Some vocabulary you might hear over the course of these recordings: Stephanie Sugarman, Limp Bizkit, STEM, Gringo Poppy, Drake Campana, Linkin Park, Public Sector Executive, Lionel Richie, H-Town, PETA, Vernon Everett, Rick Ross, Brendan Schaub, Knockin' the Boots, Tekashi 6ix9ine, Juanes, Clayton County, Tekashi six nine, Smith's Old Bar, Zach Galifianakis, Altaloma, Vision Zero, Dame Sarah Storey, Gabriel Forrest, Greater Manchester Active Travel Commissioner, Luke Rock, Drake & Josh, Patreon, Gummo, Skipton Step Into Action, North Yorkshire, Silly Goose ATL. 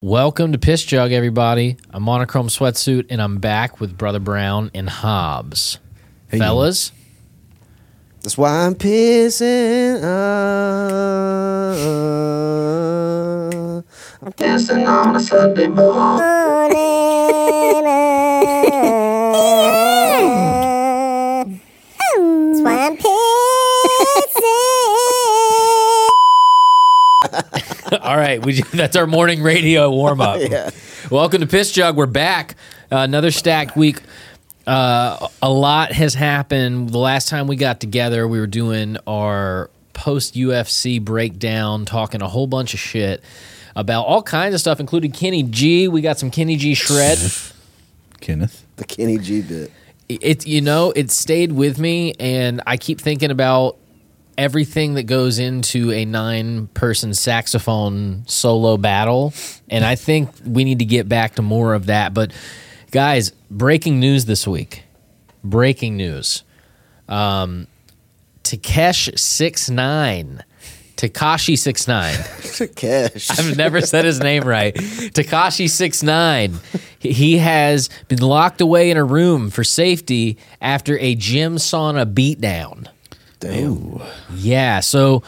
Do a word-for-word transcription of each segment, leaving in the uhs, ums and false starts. Welcome to Piss Jug, everybody. A monochrome sweatsuit, and I'm back with Brother Brown and Hobbs. Hey, fellas. That's why I'm pissing on. I'm pissing on a Sunday morning. That's why I'm pissing. All right, we, that's our morning radio warm-up. Yeah. Welcome to Piss Jug. We're back. Uh, another stacked week. Uh, a lot has happened. The last time we got together, we were doing our post-U F C breakdown, talking a whole bunch of shit about all kinds of stuff, including Kenny G. We got some Kenny G shred. Kenneth. The Kenny G bit. It, it, you know, it stayed with me, and I keep thinking about everything that goes into a nine-person saxophone solo battle, and I think we need to get back to more of that. But, guys, breaking news this week. Breaking news. Um, Tekashi six nine. Tekashi six nine. Tekashi. I've never said his name right. Tekashi six nine. He has been locked away in a room for safety after a gym sauna beatdown. Damn. Yeah, so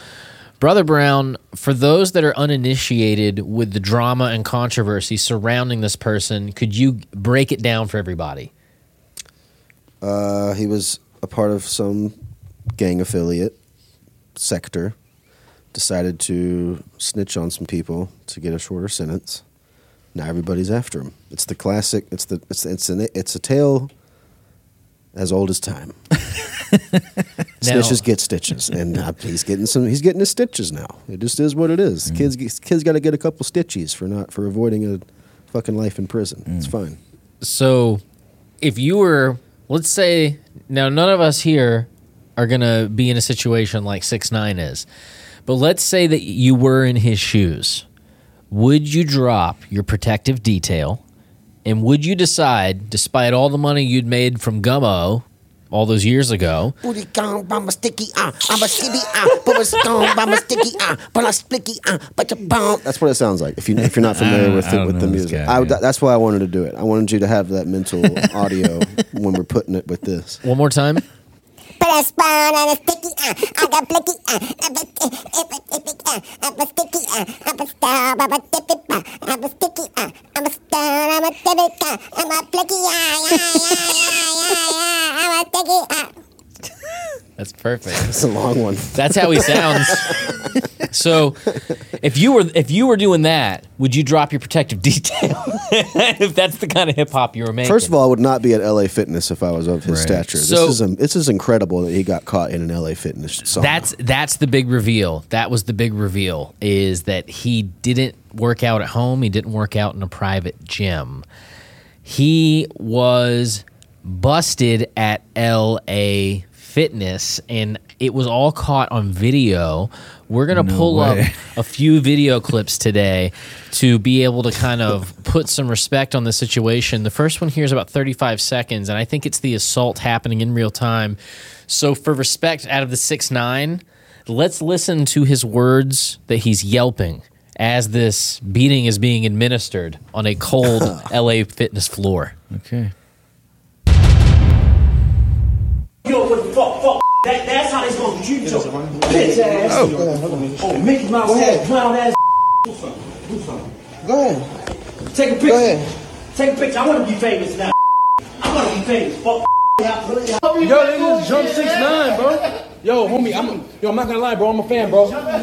Brother Brown, for those that are uninitiated with the drama and controversy surrounding this person, could you break it down for everybody? Uh, he was a part of some gang affiliate sector, decided to snitch on some people to get a shorter sentence. Now everybody's after him. It's the classic, it's the it's it's an, it's a tale as old as time. Snitches get stitches, and uh, he's getting some. He's getting his stitches now. It just is what it is. Mm. Kids, kids got to get a couple stitches for not for avoiding a fucking life in prison. Mm. It's fine. So, if you were, let's say, now none of us here are gonna be in a situation like six nine is, but let's say that you were in his shoes. Would you drop your protective detail, and would you decide, despite all the money you'd made from Gummo all those years ago, booty gone by my sticky, uh, I'm a sticky, uh, but it's gone by my sticky, uh, but I'm splicky, uh, but your bomb. That's what it sounds like. If you if you're not familiar with it, with the music, guy, I, that's why I wanted to do it. I wanted you to have that mental audio when we're putting it with this. One more time. But I spawn on a sticky, uh, I got blicky, uh, I'm a sticky, uh, I'm a sticky, uh, I'm a star, I'm a tippy, uh, I'm a sticky, uh, I'm a star, I'm a tippy, uh, I'm a blicky, uh, yeah, yeah, yeah, yeah. That's perfect. That's a long one. That's how he sounds. So, if you were if you were doing that, would you drop your protective detail? If that's the kind of hip hop you were making. First of all, I would not be at L A. Fitness if I was of his right. stature. So, this is um, this is incredible that he got caught in an L A. Fitness sauna. That's that's the big reveal. That was the big reveal, is that he didn't work out at home. He didn't work out in a private gym. He was busted at L A. Fitness, and it was all caught on video. We're going to no pull way. up a few video clips today to be able to kind of put some respect on the situation. The first one here is about thirty-five seconds, and I think it's the assault happening in real time. So for respect out of the six nine, let's listen to his words that he's yelping as this beating is being administered on a cold L A. Fitness floor. Okay. Yo, what the fuck, fuck, that, that's how they supposed to treat you, bitch ass. Oh, oh Mickey Mouse ass, clown ass. Do something, do something. Go ahead. Take a picture. Go ahead. Take a picture. I want to be famous now. I want to be famous. Fuck, really. Yo, they just jumped six nine, bro. Yo, homie, I'm, a, yo, I'm not gonna lie, bro. I'm a fan, bro. No, I'm a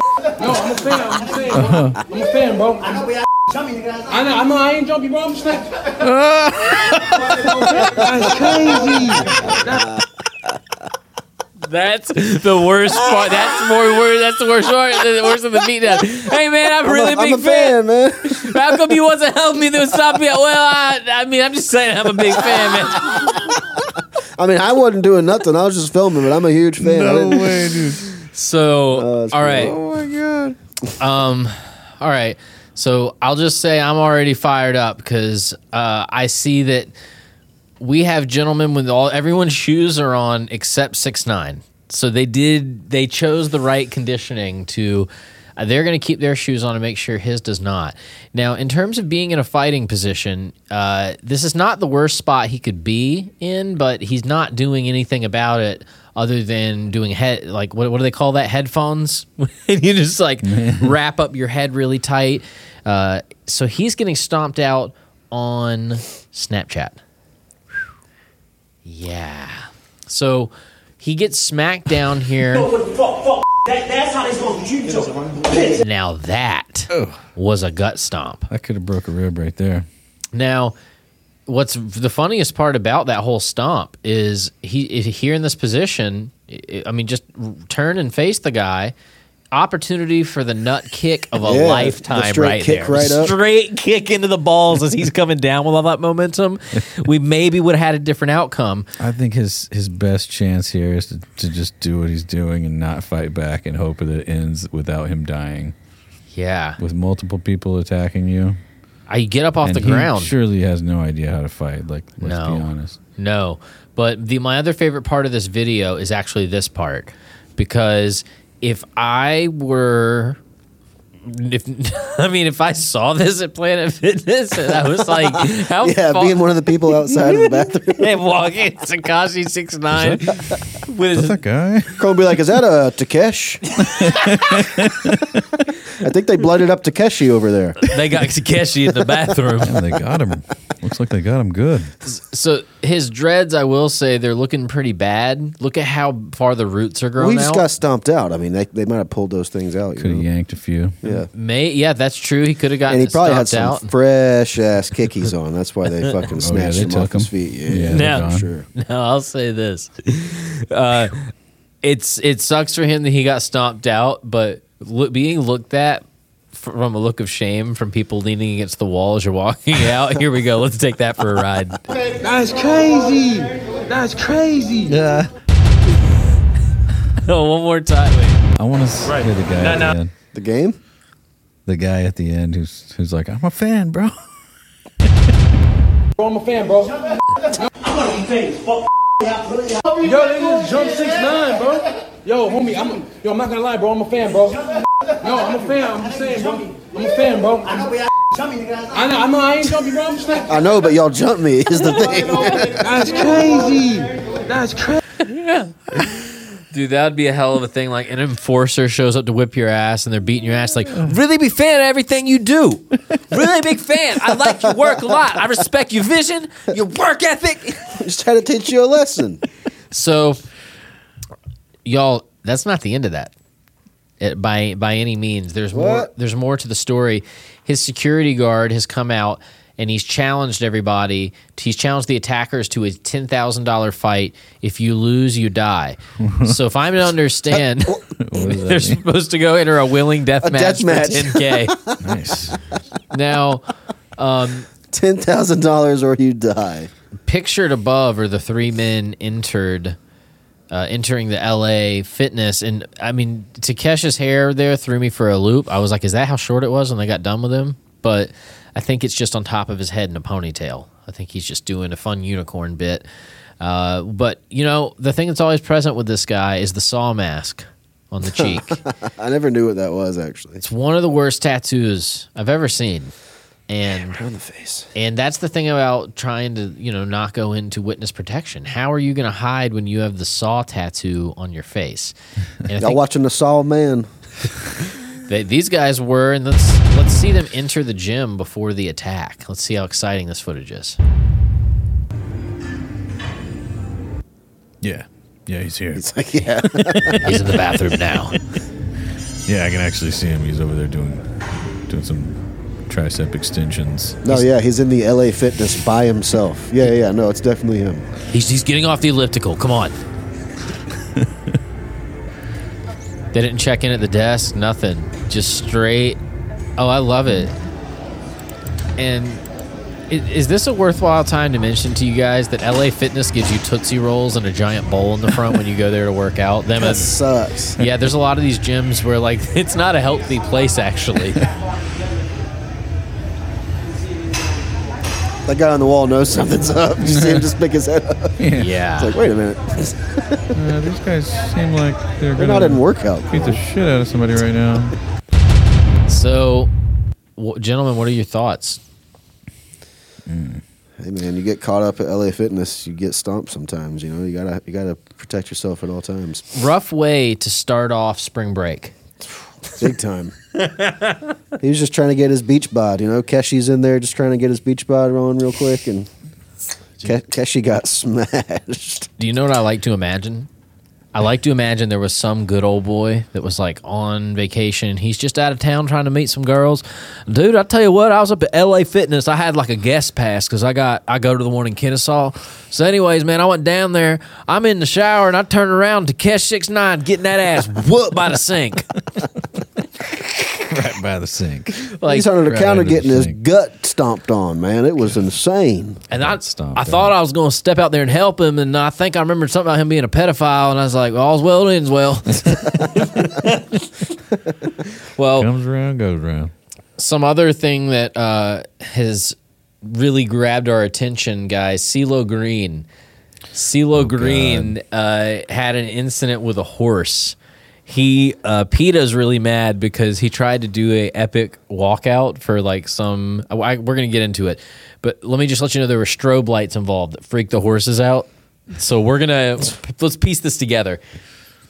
fan. I'm a fan, bro. Uh-huh. I'm a fan, bro. I know we. I know, I know, I ain't jumpy, bro. I'm just like, that's crazy. That's- That's the worst part. That's more worse. That's the worst part. The worst of the beatdown. Hey man, I'm, I'm really a, I'm big a fan, man. How come you wasn't helping me? They would stop me. Well, I, I mean, I'm just saying, I'm a big fan, man. I mean, I wasn't doing nothing. I was just filming, but I'm a huge fan. No way, dude. So, uh, all right. Cool. Oh my god. Um, all right. So I'll just say I'm already fired up because uh, I see that. We have gentlemen with all everyone's shoes are on except six nine. So they did they chose the right conditioning to They're going to keep their shoes on and make sure his does not. Now, in terms of being in a fighting position, uh, this is not the worst spot he could be in, but he's not doing anything about it other than doing head, like, what, what do they call that? Headphones? And you just, like, wrap up your head really tight. Uh, so he's getting stomped out on Snapchat. Yeah. So he gets smacked down here. Now that oh. was a gut stomp. I could have broke a rib right there. Now, what's the funniest part about that whole stomp is he here in this position, I mean, just turn and face the guy. Opportunity for the nut kick of a yeah, lifetime the right kick there. Right straight up. Kick into the balls as he's coming down with all that momentum. We maybe would have had a different outcome. I think his his best chance here is to, to just do what he's doing and not fight back and hope that it ends without him dying. Yeah. With multiple people attacking you. I get up off and the he ground. Surely has no idea how to fight. Like, let's no, be honest. No. But the my other favorite part of this video is actually this part, because if I were, if I mean, if I saw this at Planet Fitness, and I was like, how yeah, far? Being one of the people outside of the bathroom and walking Tekashi six nine nine with is that guy, gonna be like, is that a Takesh? I think they blooded up Takeshi over there. They got Takeshi in the bathroom. Yeah, they got him. Looks like they got him good. So his dreads, I will say, they're looking pretty bad. Look at how far the roots are growing out. We just out. got stomped out. I mean, they they might have pulled those things out. Could have yanked a few. Yeah, May, yeah, that's true. He could have gotten. And he probably had some fresh ass kickies on. That's why they fucking snatched oh, yeah, they him off his feet. Yeah, yeah now, sure. Now I'll say this: uh, it's it sucks for him that he got stomped out, but look, being looked at from a look of shame from people leaning against the wall as you're walking out. Here we go. Let's take that for a ride. That's crazy. That's crazy. Yeah. Oh, one more time. Wait. I want to right. hear the guy. No, no. The, the game. The guy at the end who's who's like, I'm a fan, bro. Bro, I'm a fan, bro. I'm gonna be famous. Fuck. Yo, they just jumped six nine, bro. Yo, homie, I'm a, yo, I'm not gonna lie, bro. I'm a fan, bro. No, I'm a fan. I'm just saying, bro. I'm a fan, bro. I know, I know, I, know, I ain't jumping, bro. I'm just like, I know, but y'all jump me is the thing. That's crazy. That's crazy. Yeah. Dude, that would be a hell of a thing. Like, an enforcer shows up to whip your ass, and they're beating your ass. Like, really big fan of everything you do. Really big fan. I like your work a lot. I respect your vision, your work ethic. Just trying to teach you a lesson. So, y'all, that's not the end of that. It, by by any means, there's what? more. There's more to the story. His security guard has come out and he's challenged everybody. He's challenged the attackers to a ten thousand dollar fight. If you lose, you die. So if I'm to understand, they're mean? supposed to go enter a willing death a match death for match. ten K. Nice. Now, um, ten thousand dollars or you die. Pictured above are the three men entered. Uh, entering the L A Fitness, and I mean, Takesha's hair there threw me for a loop. I was like, is that how short it was when they got done with him? But I think it's just on top of his head in a ponytail. I think he's just doing a fun unicorn bit. Uh, but, you know, the thing that's always present with this guy is the saw mask on the cheek. I never knew what that was, actually. It's one of the worst tattoos I've ever seen. And right on the face. And that's the thing about trying to, you know, not go into witness protection. How are you going to hide when you have the saw tattoo on your face? And y'all think, watching the Saw Man. They, these guys were, and let's let's see them enter the gym before the attack. Let's see how exciting this footage is. Yeah, yeah, he's here. He's like, yeah, he's in the bathroom now. Yeah, I can actually see him. He's over there doing doing some tricep extensions. No, he's, yeah, he's in the L A Fitness by himself. Yeah, yeah, no, it's definitely him. He's he's getting off the elliptical. Come on. They didn't check in at the desk, nothing. Just straight. Oh, I love it. And it, is this a worthwhile time to mention to you guys that L A Fitness gives you Tootsie Rolls and a giant bowl in the front when you go there to work out? Them that and, sucks. Yeah, there's a lot of these gyms where, like, it's not a healthy place, actually. That guy on the wall knows something's up. You see him just pick his head up. Yeah. yeah. It's like, wait a minute. uh, these guys seem like they're, they're going to beat the shit out of somebody right now. So, w- gentlemen, what are your thoughts? Mm. Hey, man, you get caught up at L A Fitness, you get stomped sometimes, you know? You gotta you gotta protect yourself at all times. Rough way to start off spring break. Big time. He was just trying to get his beach bod, you know? Keshi's in there just trying to get his beach bod rolling real quick, and Ke- Keshi got smashed. Do you know what I like to imagine? I like to imagine there was some good old boy that was like on vacation. He's just out of town trying to meet some girls. Dude, I tell you what, I was up at L A Fitness. I had like a guest pass because I got I go to the one in Kennesaw. So anyways, man, I went down there. I'm in the shower and I turn around to Tekashi six nine getting that ass whooped by the sink. Right by the sink. Like, he's under the right counter getting the his gut stomped on, man. It was insane. And I, I thought I was going to step out there and help him, and I think I remembered something about him being a pedophile, and I was like, well, all's well that ends well. Well, comes around, goes around. Some other thing that uh, has really grabbed our attention, guys, CeeLo Green. CeeLo oh, Green uh, had an incident with a horse. He uh, PETA's really mad because he tried to do a epic walkout for like some. I, we're gonna get into it, but let me just let you know there were strobe lights involved that freaked the horses out. So we're gonna let's piece this together.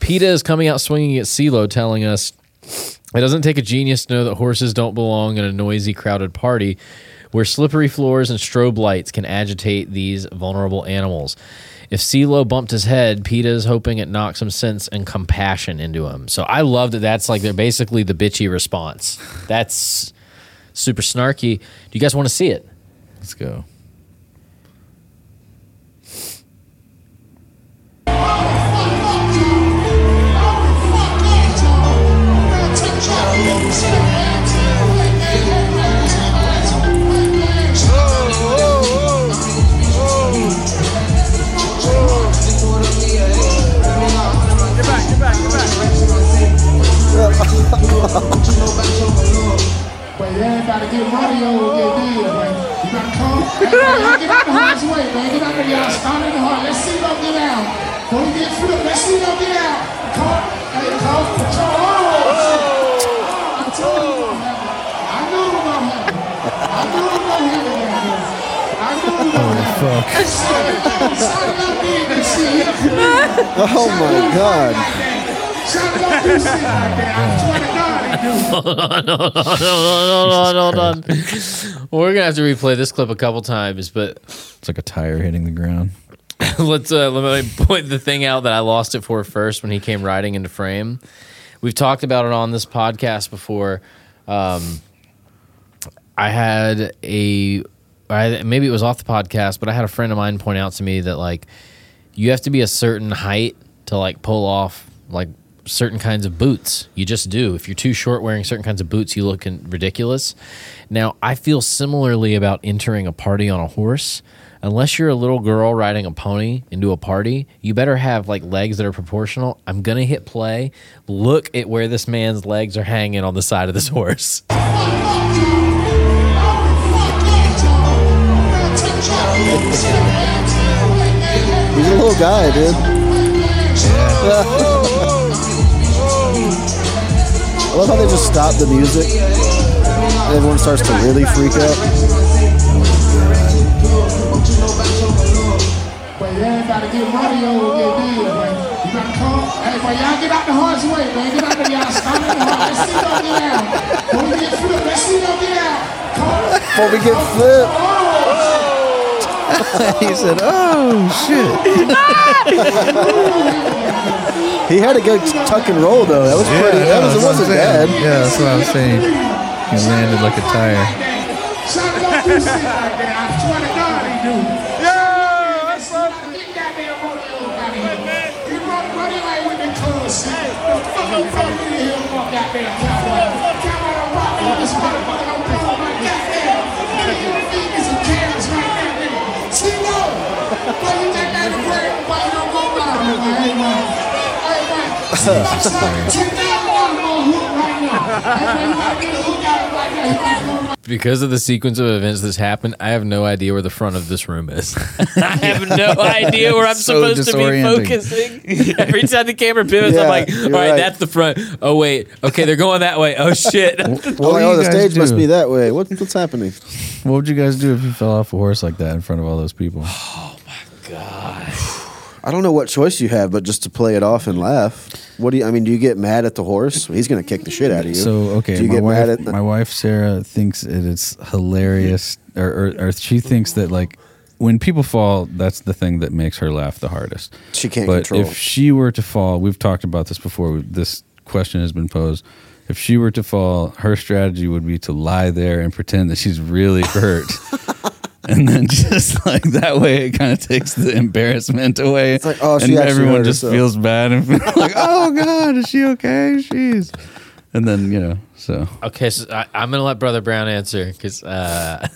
PETA is coming out swinging at CeeLo, telling us it doesn't take a genius to know that horses don't belong in a noisy, crowded party where slippery floors and strobe lights can agitate these vulnerable animals. If CeeLo bumped his head, PETA is hoping it knocks some sense and compassion into him. So I love that that's like they're basically the bitchy response. That's super snarky. Do you guys want to see it? Let's go. Oh my God! Hold on, hold on, hold on, hold on. We're gonna have to replay this clip a couple times, but it's like a tire hitting the ground. Let's uh, let me point the thing out that I lost it for first when he came riding into frame. We've talked about it on this podcast before. Um, I had a I, maybe it was off the podcast, but I had a friend of mine point out to me that like. You have to be a certain height to like pull off like certain kinds of boots. You just do. If you're too short wearing certain kinds of boots, you look ridiculous. Now, I feel similarly about entering a party on a horse. Unless you're a little girl riding a pony into a party, you better have like legs that are proportional. I'm going to hit play. Look at where this man's legs are hanging on the side of this horse. He's a little guy, dude. I love how they just stop the music. And everyone starts to really freak out. Before we get flipped. He said, oh, shit. He had to go tuck and roll, though. That was yeah, pretty. That was, it wasn't bad. Yeah, that's what I was saying. He landed like a tire. Because of the sequence of events that's happened, I have no idea where the front of this room is. I have no idea where I'm so supposed to be focusing. Every time the camera pivots, yeah, I'm like, all right, right, that's the front. Oh, wait. Okay, they're going that way. Oh, shit. Well, oh, the stage do? must be that way. What, what's happening? What would you guys do if you fell off a horse like that in front of all those people? Oh, my God. I don't know what choice you have, but just to play it off and laugh. What do you? I mean, do you get mad at the horse? He's going to kick the shit out of you. So okay, do you my, get wife, mad at the- my wife Sarah thinks it is hilarious, or, or, or she thinks that like when people fall, that's the thing that makes her laugh the hardest. She can't but control. If she were to fall, we've talked about this before. This question has been posed. If she were to fall, her strategy would be to lie there and pretend that she's really hurt. And then just like that way, it kind of takes the embarrassment away. It's like, oh, she and everyone just herself. feels bad and feels like, oh God, is she okay? Jeez. And then, you know, so. Okay, so I, I'm going to let Brother Brown answer because uh,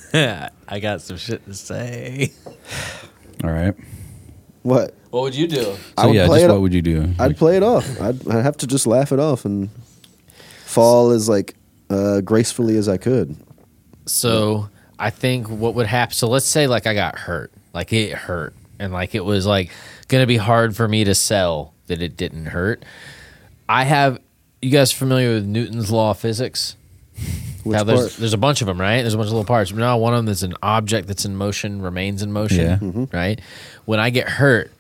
I got some shit to say. All right. What? What would you do? So I would yeah, play just it what would you do? I'd like, play it off. I'd, I'd have to just laugh it off and fall as like uh, gracefully as I could. So. I think what would happen, so let's say like I got hurt, like it hurt, and like it was like going to be hard for me to sell that it didn't hurt. I have, you guys familiar with Newton's law of physics? Which now, there's, part? There's a bunch of them, right? There's a bunch of little parts. But now one of them is an object that's in motion, remains in motion, yeah. mm-hmm. right? When I get hurt,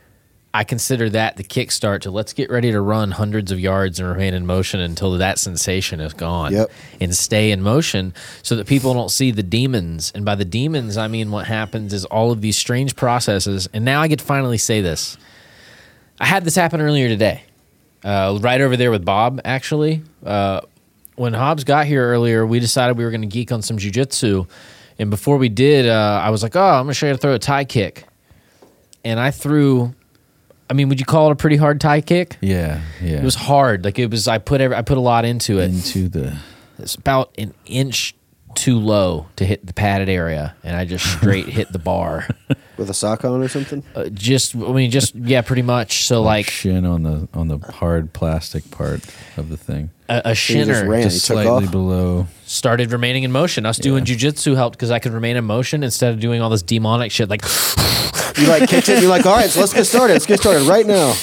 I consider that the kickstart to let's get ready to run hundreds of yards and remain in motion until that sensation is gone yep. and stay in motion so that people don't see the demons. And by the demons, I mean what happens is all of these strange processes. And now I get to finally say this. I had this happen earlier today, uh, right over there with Bob, actually. Uh, when Hobbs got here earlier, we decided we were going to geek on some jiu-jitsu. And before we did, uh, I was like, oh, I'm going to show you how to throw a Thai kick. And I threw... I mean, would you call it a pretty hard Thai kick? Yeah, yeah. It was hard. Like it was. I put every, I put a lot into it. Into the. It's about an inch too low to hit the padded area, and I just straight hit the bar with a sock on or something. Uh, just, I mean, just yeah, pretty much. So like, like shin on the on the hard plastic part of the thing. A, a shinner, just, ran, just slightly below. Started remaining in motion. Us yeah. doing jiu-jitsu helped because I could remain in motion instead of doing all this demonic shit like. You like catch it. You're like, all right, so let's get started. Let's get started right now.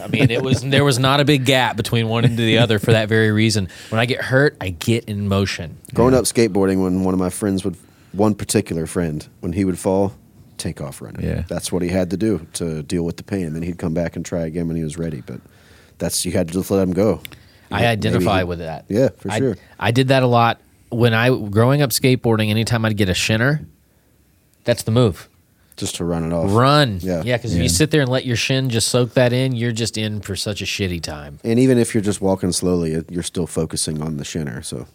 I mean, it was there was not a big gap between one and the other for that very reason. When I get hurt, I get in motion. Growing yeah. up skateboarding, when one of my friends would, one particular friend, when he would fall, take off running. Yeah, that's what he had to do to deal with the pain. Then he'd come back and try again when he was ready. But that's you had to just let him go. You I know, identify he, with that. Yeah, for I, sure. I did that a lot when I growing up skateboarding. Anytime I'd get a shinner, that's the move. Just to run it off. Run. Yeah, because yeah, yeah. if you sit there and let your shin just soak that in, you're just in for such a shitty time. And even if you're just walking slowly, you're still focusing on the shinner. So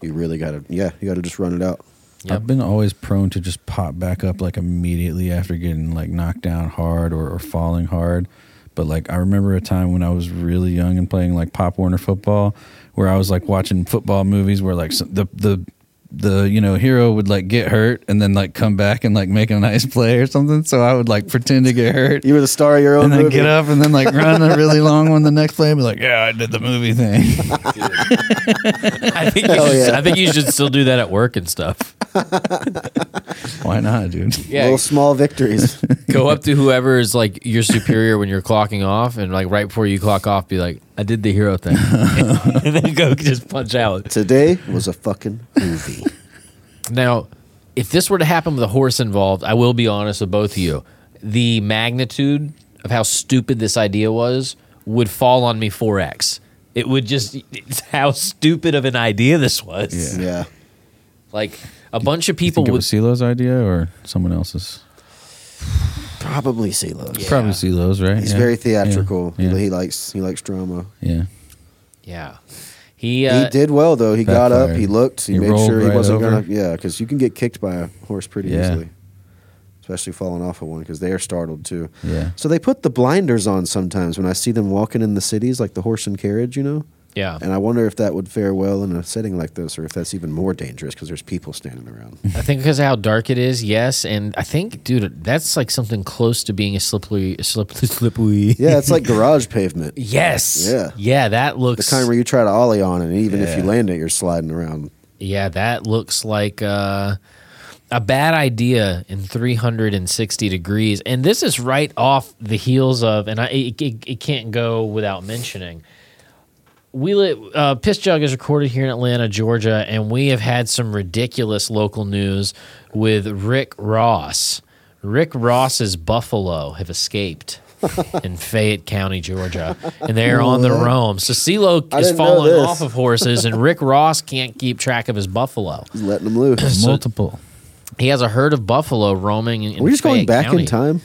you really got to, yeah, you got to just run it out. Yep. I've been always prone to just pop back up like immediately after getting like knocked down hard or, or falling hard. But like I remember a time when I was really young and playing like Pop Warner football where I was like watching football movies where like the the... the, you know, hero would, like, get hurt and then, like, come back and, like, make a nice play or something. So I would, like, pretend to get hurt. You were the star of your own movie. And then movie. Get up and then, like, run a really long one the next play and be like, yeah, I did the movie thing. I think you should, yeah. I think you should still do that at work and stuff. Why not, dude? Yeah. Little small victories. Go up to whoever is, like, your superior when you're clocking off and, like, right before you clock off, be like, I did the hero thing. And then go just punch out. Today was a fucking movie. Now, if this were to happen with a horse involved, I will be honest with both of you. The magnitude of how stupid this idea was would fall on me four X. It would just, it's how stupid of an idea this was. Yeah. yeah. Like, a Do bunch of people would. Was CeeLo's idea or someone else's? Probably CeeLo's. Yeah. Probably CeeLo's, right? He's yeah. very theatrical. Yeah. Yeah. He likes he likes drama. Yeah, yeah. He uh, he did well though. He got up. He looked. He, he made sure he right wasn't over. gonna. Yeah, because you can get kicked by a horse pretty yeah. easily, especially falling off of one because they are startled too. Yeah. So they put the blinders on sometimes when I see them walking in the cities, like the horse and carriage. You know, Yeah. And I wonder if that would fare well in a setting like this, or if that's even more dangerous because there's people standing around. I think because of how dark it is, yes. And I think, dude, that's like something close to being a slippery, a slippery, slippery. Yeah, it's like garage pavement. Yes. Yeah. Yeah, that looks... the kind where you try to ollie on it, and even yeah. if you land it, you're sliding around. Yeah, that looks like... Uh, a bad idea in three hundred sixty degrees. And this is right off the heels of, and I, it, it, it can't go without mentioning, we lit, uh, Piss Jug is recorded here in Atlanta, Georgia, and we have had some ridiculous local news with Rick Ross. Rick Ross's buffalo have escaped in Fayette County, Georgia, and they're on the roam. So CeeLo is falling off of horses, and Rick Ross can't keep track of his buffalo. He's letting them loose. So, multiple. He has a herd of buffalo roaming in Fayette County. We're just going back in time.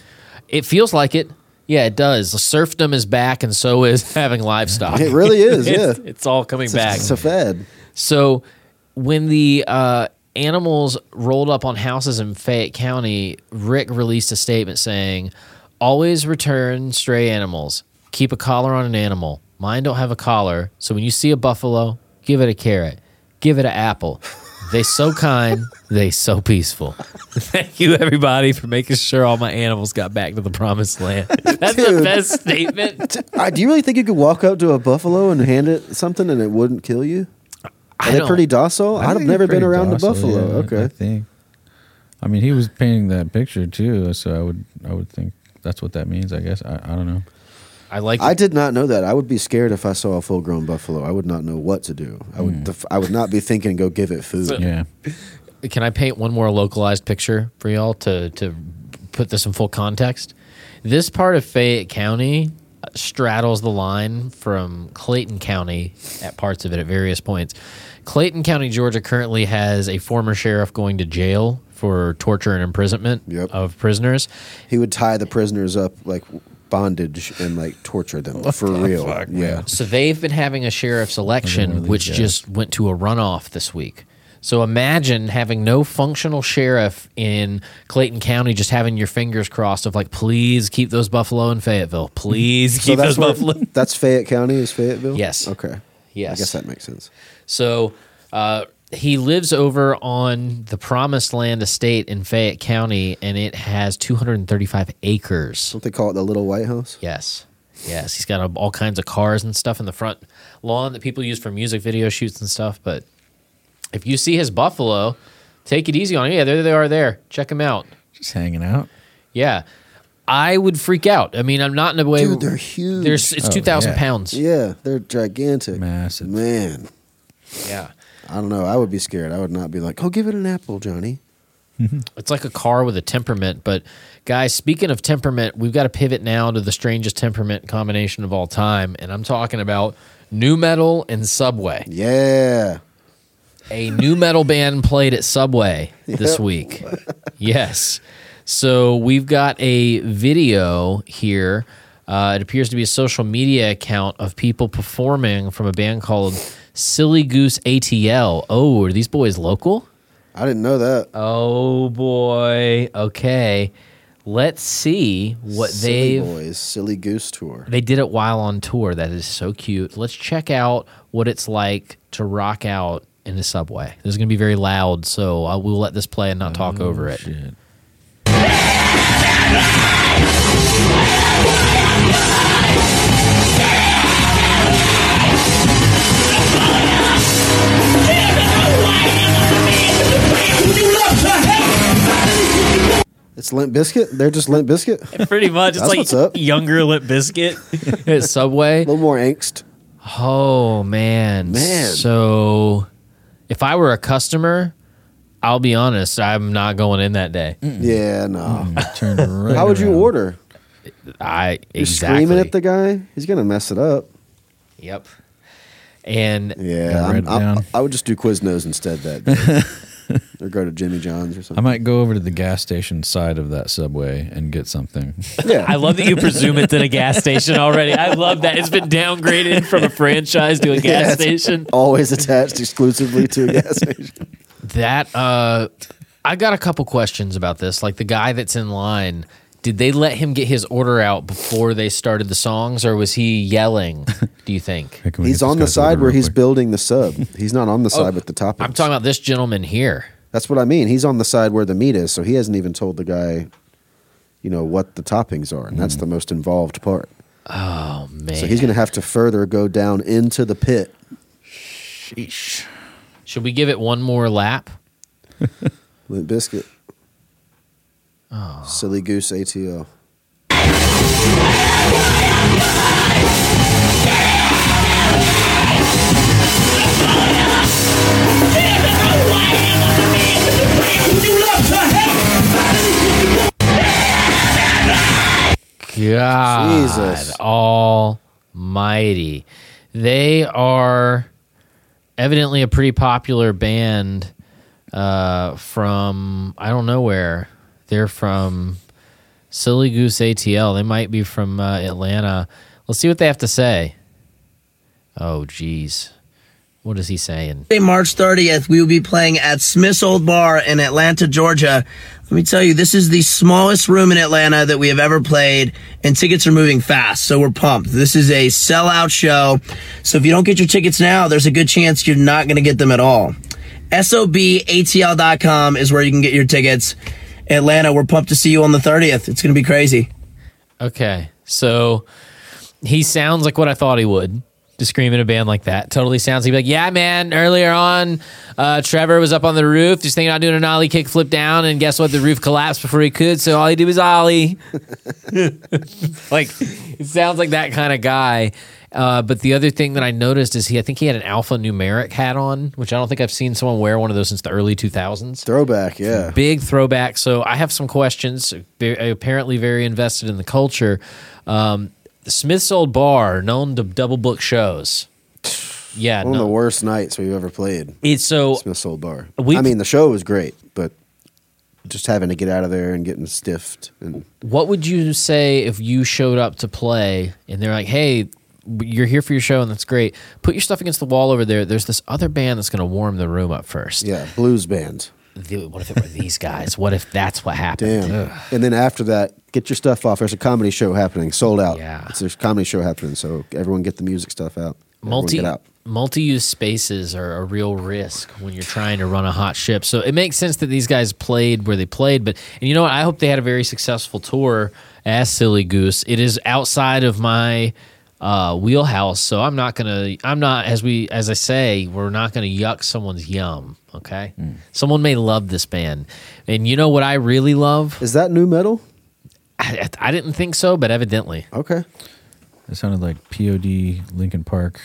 It feels like it. Yeah, it does. The serfdom is back, and so is having livestock. It really is, yeah. It's, it's all coming it's back. A, it's a fad. So when the uh, animals rolled up on houses in Fayette County, Rick released a statement saying, "Always return stray animals. Keep a collar on an animal. Mine don't have a collar. So when you see a buffalo, give it a carrot. Give it an apple." They so kind, they so peaceful. Thank you, everybody, for making sure all my animals got back to the promised land. That's Dude. the best statement. I, do you really think you could walk up to a buffalo and hand it something and it wouldn't kill you? Are I they don't, pretty docile? I've never been around docile, a buffalo. Yeah, okay. I think. I mean, he was painting that picture, too, so I would I would think that's what that means, I guess. I, I don't know. I like. I did not know that. I would be scared if I saw a full-grown buffalo. I would not know what to do. I would. Mm. Def- I would not be thinking, "Go give it food." So, yeah. Can I paint one more localized picture for y'all to to put this in full context? This part of Fayette County straddles the line from Clayton County at parts of it at various points. Clayton County, Georgia, currently has a former sheriff going to jail for torture and imprisonment yep. of prisoners. He would tie the prisoners up like. Bondage and like torture them what for the real. Fuck, yeah. So they've been having a sheriff's election, which guys. just went to a runoff this week. So imagine having no functional sheriff in Clayton County, just having your fingers crossed of like, please keep those buffalo in Fayetteville. Please keep so those where, buffalo. That's Fayette County is Fayetteville? Yes. Okay. Yes. I guess that makes sense. So uh, he lives over on the Promised Land Estate in Fayette County, and it has two hundred thirty-five acres. Don't they call it the Little White House? Yes. Yes. He's got a, all kinds of cars and stuff in the front lawn that people use for music video shoots and stuff. But if you see his buffalo, take it easy on him. Yeah, there they are there. Check him out. Just hanging out. Yeah. I would freak out. I mean, I'm not in a way. Dude, they're huge. They're, it's oh, two thousand yeah. pounds. Yeah, they're gigantic. Massive. Man. Yeah. I don't know. I would be scared. I would not be like, oh, give it an apple, Johnny. It's like a car with a temperament. But, guys, speaking of temperament, we've got to pivot now to the strangest temperament combination of all time. And I'm talking about nu metal and Subway. Yeah. A nu metal band played at Subway this yep. week. Yes. So we've got a video here. Uh, it appears to be a social media account of people performing from a band called Silly Goose A T L. Oh, are these boys local? I didn't know that. Oh, boy. Okay. Let's see what Silly they've... boys, Silly Goose Tour. They did it while on tour. That is so cute. Let's check out what it's like to rock out in the Subway. This is going to be very loud, so I will let this play and not talk oh, over shit. it. It's Limp Bizkit. They're just Limp Bizkit. Pretty much. It's That's like younger Limp Bizkit. It's Subway. A little more angst. Oh, man. Man. So if I were a customer... I'll be honest, I'm not going in that day. Mm-mm. Yeah, no. Mm, turn right How would you around. order? I exactly. You're screaming at the guy? He's going to mess it up. Yep. And yeah, I'm, I'm, I would just do Quiznos instead that day. Or go to Jimmy John's or something. I might go over to the gas station side of that Subway and get something. Yeah. I love that you presume it's in a gas station already. I love that. It's been downgraded from a franchise to a gas yeah, station. Always attached exclusively to a gas station. That uh, I got a couple questions about this. Like the guy that's in line, Did they let him get his order out before they started the songs, or was he yelling, do you think? He's on the side where he's building the sub. He's not on the side with the toppings. I'm talking about this gentleman here. That's what I mean. He's on the side where the meat is, so he hasn't even told the guy, you know, what the toppings are, and mm. that's the most involved part. Oh, man. So he's going to have to further go down into the pit. Sheesh. Should we give it one more lap? Limp Bizkit. Oh. Silly Goose A T L. God Jesus. Almighty. They are evidently a pretty popular band uh, from, I don't know where. They're from Silly Goose A T L. They might be from uh, Atlanta. Let's see what they have to say. Oh, geez. What is he saying? March thirtieth, we will be playing at Smith's Old Bar in Atlanta, Georgia. Let me tell you, this is the smallest room in Atlanta that we have ever played, and tickets are moving fast, so we're pumped. This is a sellout show, so if you don't get your tickets now, there's a good chance you're not going to get them at all. S O B A T L dot com is where you can get your tickets. Atlanta, we're pumped to see you on the thirtieth. It's going to be crazy. Okay, so he sounds like what I thought he would, to scream in a band like that. Totally sounds like, like yeah, man, earlier on, uh, Trevor was up on the roof just thinking about doing an ollie kick flip down, and guess what? The roof collapsed before he could, so all he did was ollie. Like, it sounds like that kind of guy. Uh, but the other thing that I noticed is he, I think he had an alphanumeric hat on, which I don't think I've seen someone wear one of those since the early two thousands. Throwback, yeah. Big throwback. So I have some questions. They're apparently very invested in the culture. Um, Smith's Old Bar, known to double book shows. Yeah. One no. of the worst nights we've ever played. It's so Smith's Old Bar. I mean, the show was great, but just having to get out of there and getting stiffed. And what would you say if you showed up to play and they're like, hey, you're here for your show, and that's great. Put your stuff against the wall over there. There's this other band that's going to warm the room up first. Yeah, blues band. Dude, what if it were these guys? What if that's what happened? Damn. Ugh. And then after that, get your stuff off. There's a comedy show happening, sold out. Yeah. It's, there's a comedy show happening, so everyone get the music stuff out. Multi, get out. Multi-use spaces are a real risk when you're trying to run a hot ship. So it makes sense that these guys played where they played. But and you know what? I hope they had a very successful tour as Silly Goose. It is outside of my... Uh, wheelhouse, so I'm not gonna. I'm not as we as I say. We're not gonna yuck someone's yum. Okay, mm. Someone may love this band, and you know what I really love is that new metal. I, I didn't think so, but evidently, okay. It sounded like P O D, Linkin Park,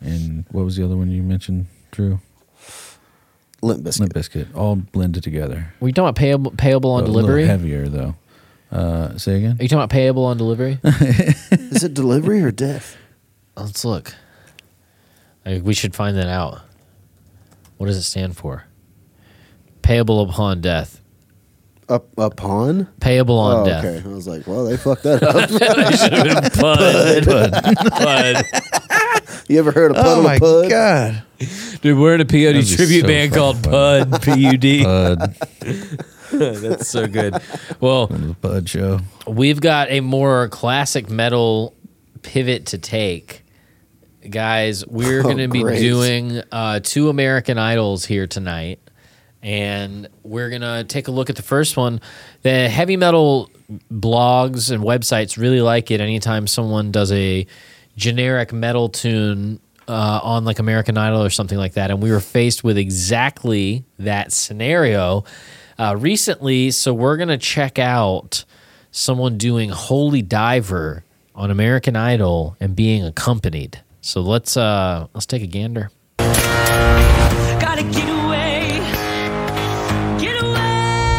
and what was the other one you mentioned, Drew? Limp Bizkit. Limp Bizkit, all blended together. Were you talking about payable, payable on a delivery? A little heavier though. Uh, say again? Are you talking about payable on delivery? Is it delivery or death? Let's look. I, we should find that out. What does it stand for? Payable upon death. Up upon? Payable on oh, death. Okay. I was like, well, they fucked that up. They should have been pud. Pud. Pud. You ever heard of Pud? Oh my Pud? God. Dude, we're in a P O D tribute so band called fun. Pud. P U D. Pud. That's so good. Well, Bud show. We've got a more classic metal pivot to take. Guys, we're oh, going to be doing uh, two American Idols here tonight, and we're going to take a look at the first one. The heavy metal blogs and websites really like it anytime someone does a generic metal tune uh, on like American Idol or something like that, and we were faced with exactly that scenario Uh, recently, so we're going to check out someone doing Holy Diver on American Idol and being accompanied. So let's uh, let's take a gander. Gotta get away. Get away.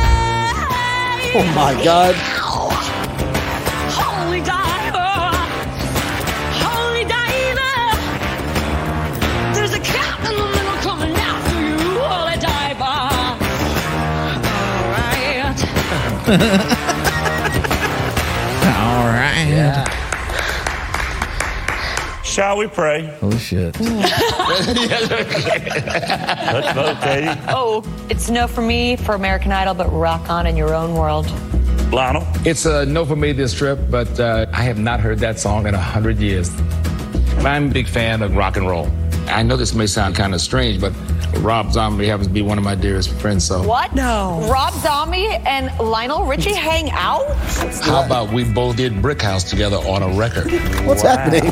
Oh, my God. Holy Diver. Holy Diver. There's a cat in the middle coming after you. Holy Diver. All right. Yeah. Shall we pray? Oh, shit. Let's vote, Katie. Oh, it's no for me for American Idol, but rock on in your own world. Lionel? It's uh, Nova made this trip, but uh, I have not heard that song in a hundred years. I'm a big fan of rock and roll. I know this may sound kind of strange, but Rob Zombie happens to be one of my dearest friends, so... What? No. Rob Zombie and Lionel Richie hang out? How about we both did Brick House together on a record? What's wow. happening?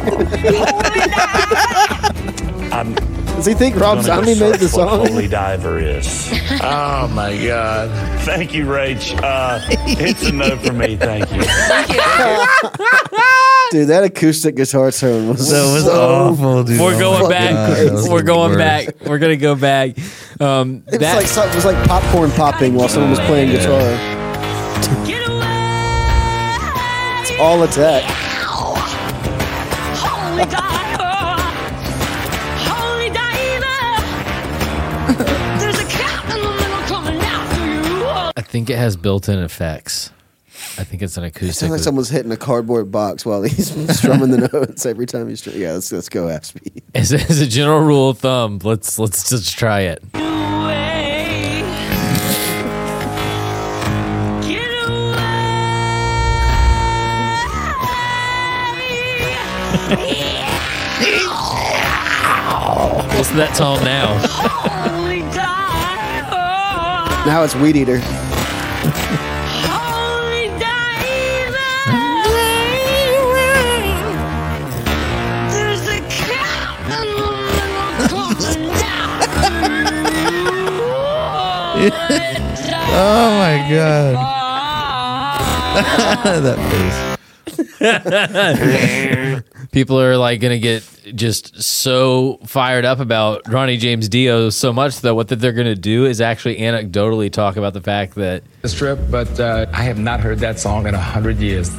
I'm, Does he think Rob Zombie made the song? What Holy Diver is. Oh, my God. Thank you, Rach. Uh, it's a no for me. Thank you. Thank you. Dude, that acoustic guitar tone was so was awful, dude. We're going oh, back. God, We're going back. We're going to go back. Um, it, that- was like, it was like popcorn popping while someone was playing yeah. guitar. Get away. It's all attack. Holy diver. Holy diver. There's a cat in the middle coming after you. I think it has built-in effects. I think it's an acoustic. It sounds like someone's hitting a cardboard box while he's strumming the notes every time he's strumming. Yeah, let's let's go Aspie. As, as a general rule of thumb, let's let's just try it. Get away. Get away. Listen to that song now. Holy diver. Now it's Weed Eater. Oh my God. That face. People are like gonna get just so fired up about Ronnie James Dio so much that what that they're gonna do is actually anecdotally talk about the fact that this trip, but uh, I have not heard that song in a hundred years.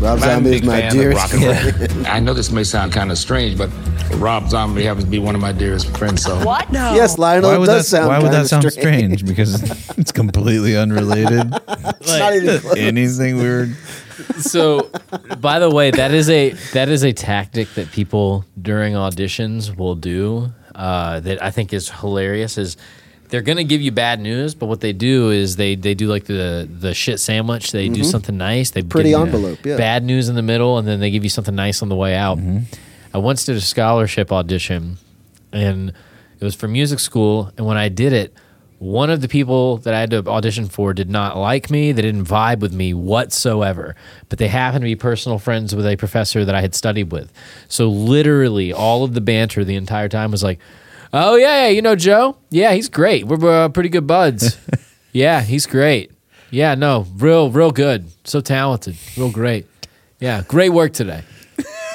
Rob Zombie is my dearest friend. I know this may sound kind of strange, but Rob Zombie happens to be one of my dearest friends. So what? No. Yes, Lionel. Why would does that sound? Why would that sound strange? strange? Because it's completely unrelated. It's like, not even close. Anything weird. So, by the way, that is a that is a tactic that people during auditions will do. Uh, that I think is hilarious. Is they're going to give you bad news, but what they do is they, they do like the, the shit sandwich. They mm-hmm. do something nice. They Pretty envelope, yeah. Bad news in the middle, and then they give you something nice on the way out. Mm-hmm. I once did a scholarship audition, and it was for music school, and when I did it, one of the people that I had to audition for did not like me. They didn't vibe with me whatsoever, but they happened to be personal friends with a professor that I had studied with. So literally all of the banter the entire time was like, oh, yeah, you know Joe? Yeah, he's great. We're, we're pretty good buds. Yeah, he's great. Yeah, no, real, real good. So talented. Real great. Yeah, great work today.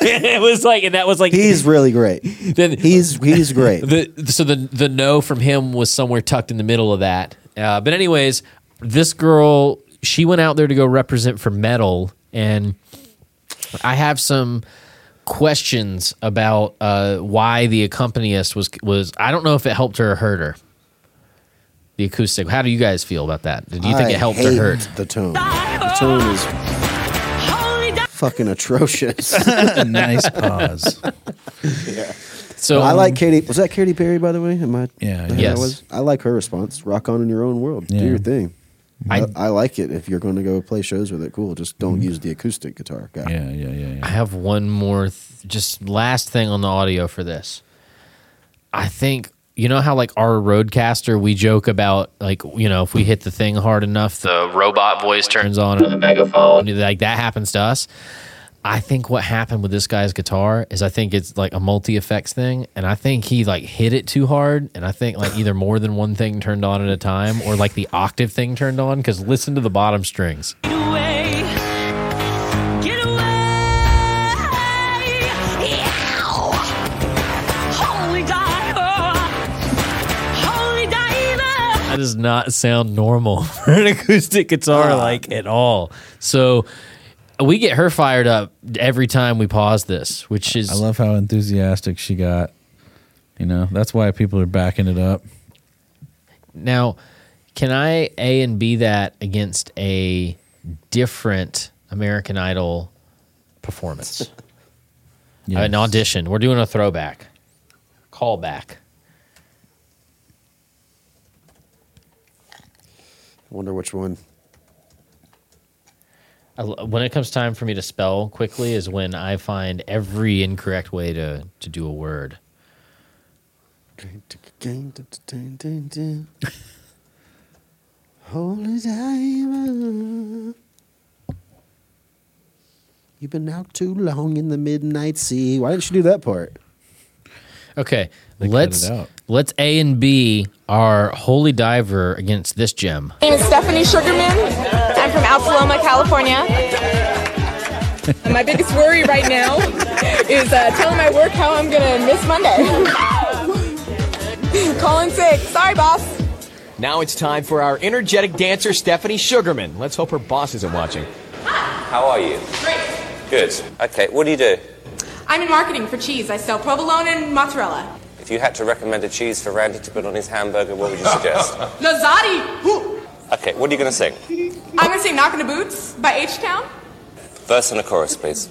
It was like, and that was like... He's really great. Then He's he's great. The, so the, the no from him was somewhere tucked in the middle of that. Uh, but anyways, this girl, she went out there to go represent for metal, and I have some... questions about uh, why the accompanist was was I don't know if it helped her or hurt her. The acoustic. How do you guys feel about that? Did you I think it helped hate or hurt? The tone. The tone is fucking atrocious. Nice pause. Yeah. So well, I like Katy. Was that Katy Perry, by the way? Am I? Yeah. Yes. I, was? I like her response. Rock on in your own world. Yeah. Do your thing. I, I like it. If you're going to go play shows with it, cool. Just don't use the acoustic guitar. Guy. Yeah, yeah, yeah, yeah. I have one more, th- just last thing on the audio for this. I think, you know how like our Roadcaster, we joke about like, you know, if we hit the thing hard enough, the robot voice turns on and the megaphone, like that happens to us. I think what happened with this guy's guitar is I think it's like a multi-effects thing, and I think he like hit it too hard, and I think like either more than one thing turned on at a time or like the octave thing turned on, because listen to the bottom strings. Get away. Get away. Holy diver. Holy diver. That does not sound normal for an acoustic guitar like at all. So... we get her fired up every time we pause this, which is... I love how enthusiastic she got. You know, that's why people are backing it up. Now, can I A and B that against a different American Idol performance? Yes. An audition. We're doing a throwback. Callback. I wonder which one... when it comes time for me to spell quickly is when I find every incorrect way to, to do a word. Holy diver. You've been out too long in the midnight sea. Why didn't you do that part? Okay, they let's let's A and B our holy diver against this gem. My name is Stephanie Sugarman. I'm from Altaloma, California. My biggest worry right now is uh, telling my work how I'm going to miss Monday. Calling sick. Sorry, boss. Now it's time for our energetic dancer, Stephanie Sugarman. Let's hope her boss isn't watching. How are you? Great. Good. Okay, what do you do? I'm in marketing for cheese. I sell provolone and mozzarella. If you had to recommend a cheese for Randy to put on his hamburger, what would you suggest? Lazati! Okay, what are you going to sing? I'm going to sing Knockin' the Boots by H-Town. Verse and a chorus, please.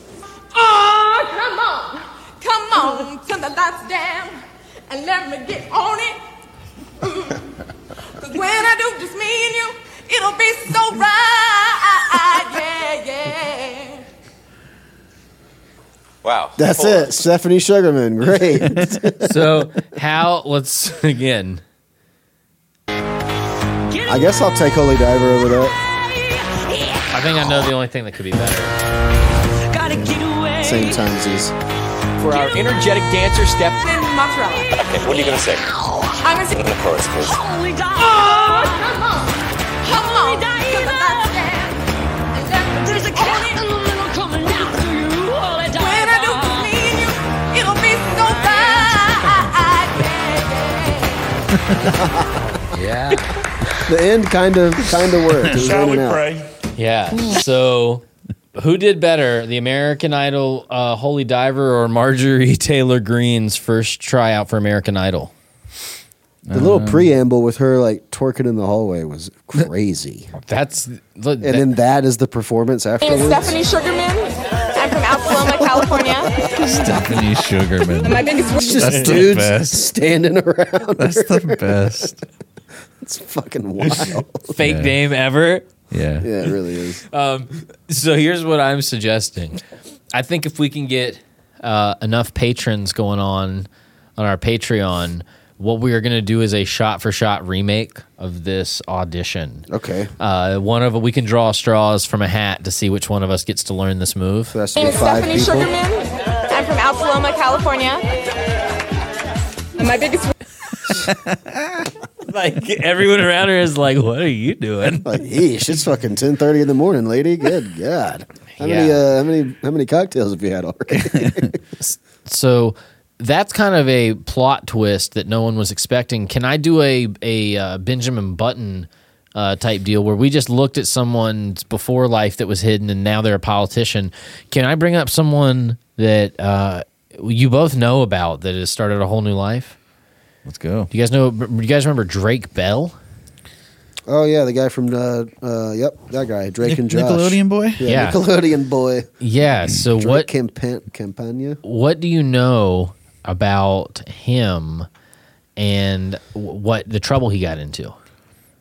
Oh, come on, come on, turn the lights down, and let me get on it. Because when I do, just me and you, it'll be so right, yeah, yeah. Wow. That's Four. it. Stephanie Sugarman. Great. So, how, let's, again. I guess I'll take Holy Diver over that. I think I know the only thing that could be better. Gotta get away. Same timesies. For our energetic dancer, Stephanie. Okay, what are you going to say? I'm going to sing the chorus, please. Holy Diver. Oh, come on. Come on. Holy Diver. There's a cat in the middle coming out. Yeah. The end kind of kind of worked. Shall we pray? Yeah. So, who did better, the American Idol uh, Holy Diver or Marjorie Taylor Greene's first tryout for American Idol? The um, little preamble with her like twerking in the hallway was crazy. That's look, and that, then that is the performance afterwards. My name is Stephanie Sugarman. I'm from Altaloma, California. Stephanie Sugarman. My biggest just That's dudes the best. Standing around. That's her. The best. It's fucking wild. Fake yeah. name ever. Yeah. Yeah, it really is. Um, so here's what I'm suggesting. I think if we can get uh, enough patrons going on on our Patreon, what we are going to do is a shot-for-shot remake of this audition. Okay. Uh, one of we can draw straws from a hat to see which one of us gets to learn this move. So that's My name is Stephanie people. Sugarman. I'm from Altaloma, California. My biggest... like, everyone around her is like, what are you doing? Like, yeesh, it's fucking ten thirty in the morning, lady. Good God. How, yeah. many, uh, how, many, how many cocktails have you had already? So... That's kind of a plot twist that no one was expecting. Can I do a a uh, Benjamin Button uh, type deal where we just looked at someone's before life that was hidden and now they're a politician? Can I bring up someone that uh, you both know about that has started a whole new life? Let's go. Do you guys know? Do you guys remember Drake Bell? Oh, yeah, the guy from, uh, uh, yep, that guy, Drake Nic- and Josh. Nickelodeon boy? Yeah, yeah. Nickelodeon boy. Yeah, so Drake what... Camp- Campana? What do you know... about him and what the trouble he got into.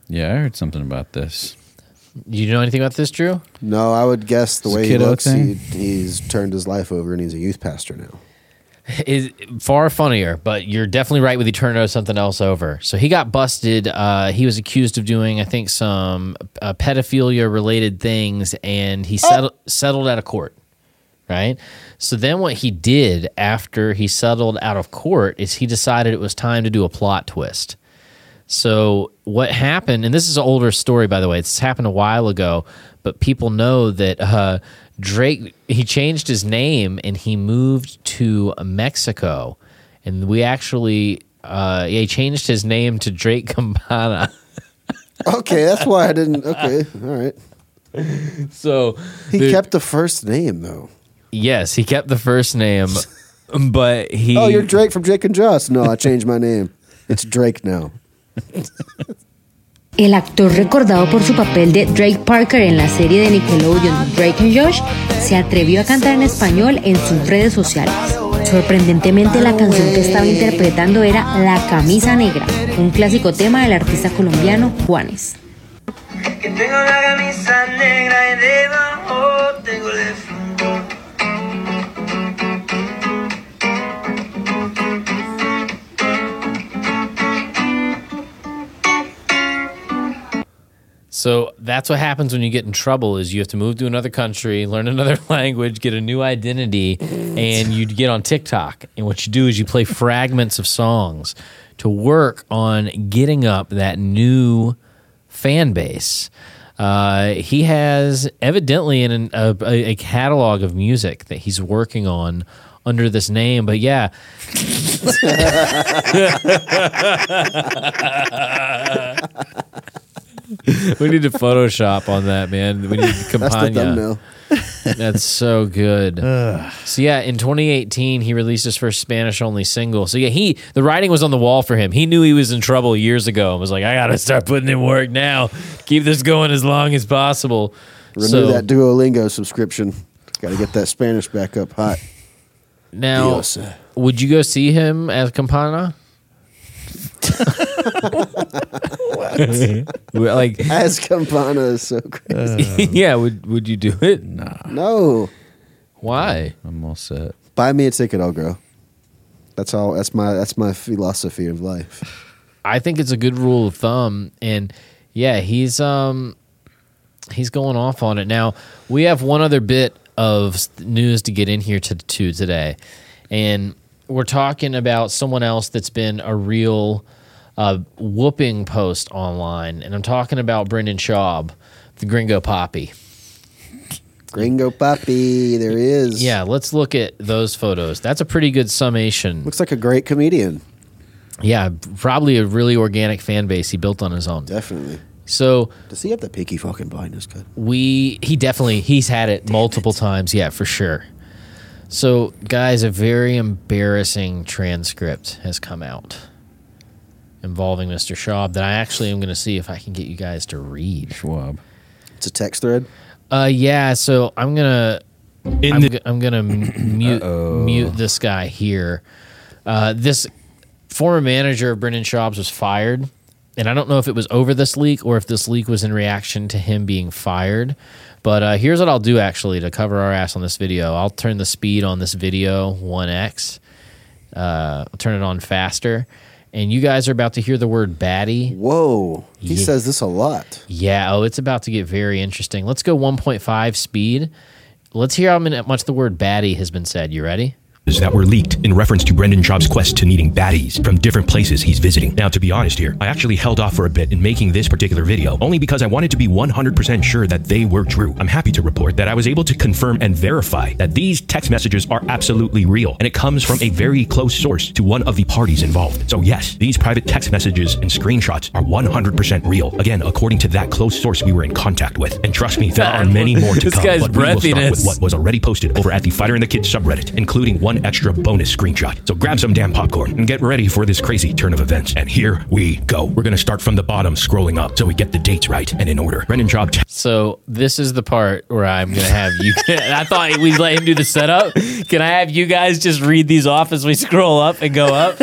Yeah, I heard something about this. You know anything about this, Drew? No, I would guess the it's way he looks, he, he's turned his life over and he's a youth pastor now. Is far funnier, but you're definitely right with he turned something else over. So he got busted. Uh, he was accused of doing, I think, some uh, pedophilia-related things, and he settled, oh. settled out of court. Right? So then what he did after he settled out of court is he decided it was time to do a plot twist. So what happened, and this is an older story, by the way. This happened a while ago, but people know that uh, Drake, he changed his name and he moved to Mexico. And we actually, uh, he changed his name to Drake Campana. Okay, that's why I didn't, okay, all right. So He the, kept the first name, though. Yes, he kept the first name, but he... Oh, you're Drake from Drake and Josh. No, I changed my name. It's Drake now. El actor recordado por su papel de Drake Parker en la serie de Nickelodeon Drake and Josh se atrevió a cantar en español en sus redes sociales. Sorprendentemente, la canción que estaba interpretando era La Camisa Negra, un clásico tema del artista colombiano Juanes. Que tengo la camisa negra y debajo So that's what happens when you get in trouble is you have to move to another country, learn another language, get a new identity, and you get on TikTok. And what you do is you play fragments of songs to work on getting up that new fan base. Uh, he has evidently an, a, a catalog of music that he's working on under this name, but yeah. We need to Photoshop on that, man. We need Campana. That's, That's so good. Ugh. So yeah, in twenty eighteen, he released his first Spanish-only single. So yeah, he the writing was on the wall for him. He knew he was in trouble years ago and was like, I got to start putting in work now. Keep this going as long as possible. Renew so, that Duolingo subscription. Got to get that Spanish back up hot. Now, Dios. Would you go see him as Campana? What? Like as Campana is so crazy. Um, yeah, would would you do it? Nah. No. Why? I'm all set. Buy me a ticket, I'll go. That's all. That's my that's my philosophy of life. I think it's a good rule of thumb, and yeah, he's um he's going off on it. Now we have one other bit of news to get in here to, to today, and we're talking about someone else that's been a real uh, whooping post online, and I'm talking about Brendan Schaub, the Gringo Poppy. Gringo Poppy, there he is. Yeah, let's look at those photos. That's a pretty good summation. Looks like a great comedian. Yeah, probably a really organic fan base he built on his own. Definitely. So does he have the pinky fucking blindness cut? We he definitely he's had it Damn multiple it. times. Yeah, for sure. So, guys, a very embarrassing transcript has come out involving Mister Schaub that I actually am going to see if I can get you guys to read. Schwab. It's a text thread? Uh, yeah, so I'm going to I'm, the- I'm going to mute mute this guy here. Uh, this former manager of Brendan Schaub's was fired, and I don't know if it was over this leak or if this leak was in reaction to him being fired. But uh, here's what I'll do, actually, to cover our ass on this video. I'll turn the speed on this video one x. Uh, I'll turn it on faster. And you guys are about to hear the word baddie. Whoa. He yeah. says this a lot. Yeah. Oh, it's about to get very interesting. Let's go one point five speed. Let's hear how much the word baddie has been said. You ready? That were leaked in reference to Brendan Schaub's quest to needing baddies from different places he's visiting. Now, to be honest here, I actually held off for a bit in making this particular video only because I wanted to be one hundred percent sure that they were true. I'm happy to report that I was able to confirm and verify that these text messages are absolutely real, and it comes from a very close source to one of the parties involved. So yes, these private text messages and screenshots are one hundred percent real. Again, according to that close source we were in contact with. And trust me, there are many more to this come, guy's but we will start with what was already posted over at the Fighter and the Kids subreddit, including one extra bonus screenshot. So grab some damn popcorn and get ready for this crazy turn of events. And here we go. We're going to start from the bottom, scrolling up, so we get the dates right and in order. Brendan Schaub. T- so this is the part where I'm going to have you. I thought we'd let him do the setup. Can I have you guys just read these off as we scroll up and go up?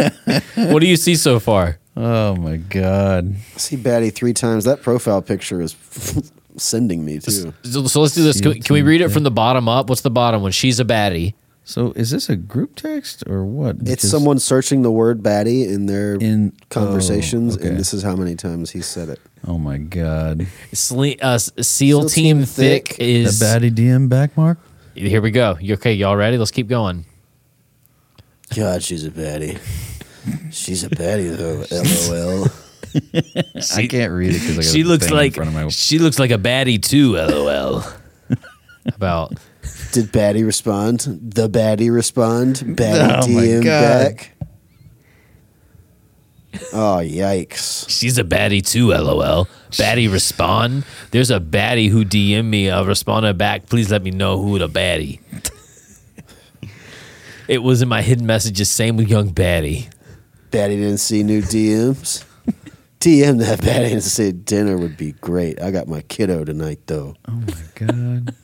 What do you see so far? Oh my God. I see baddie three times. That profile picture is sending me too. So, so let's do this. Can we, can we read it from the bottom up? What's the bottom one? She's a baddie. So is this a group text or what? It's because someone searching the word baddie in their in, conversations, oh, okay. and this is how many times he said it. Oh, my God. Sle- uh, Seal, Seal Team, Team Thick, Thick is... The baddie D M back mark? Here we go. You okay, y'all ready? Let's keep going. God, she's a baddie. She's a baddie, though, LOL. she, I can't read it because I got she a looks like, in front of my... She looks like a baddie, too, LOL. About... Did baddie respond? The baddie respond? Baddie oh D M back? Oh, yikes. She's a baddie too, LOL. Baddie respond? There's a baddie who D M me. I'll respond her back. Please let me know who the baddie. It was in my hidden messages. Same with young baddie. Baddie didn't see new D Ms? D M that baddie and say dinner would be great. I got my kiddo tonight, though. Oh, my God.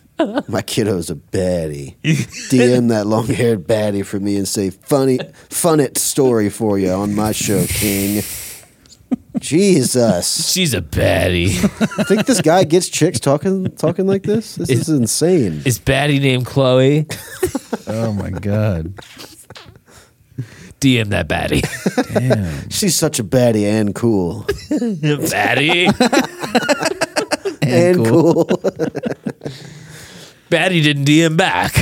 My kiddo's a baddie. D M that long-haired baddie for me and say, funny, fun it story for you on my show, King. Jesus. She's a baddie. I think this guy gets chicks talking talking like this. This is, is insane. Is baddie named Chloe? Oh, my God. D M that baddie. Damn. She's such a baddie and cool. Baddie? and, and cool. cool. Batty didn't D M back.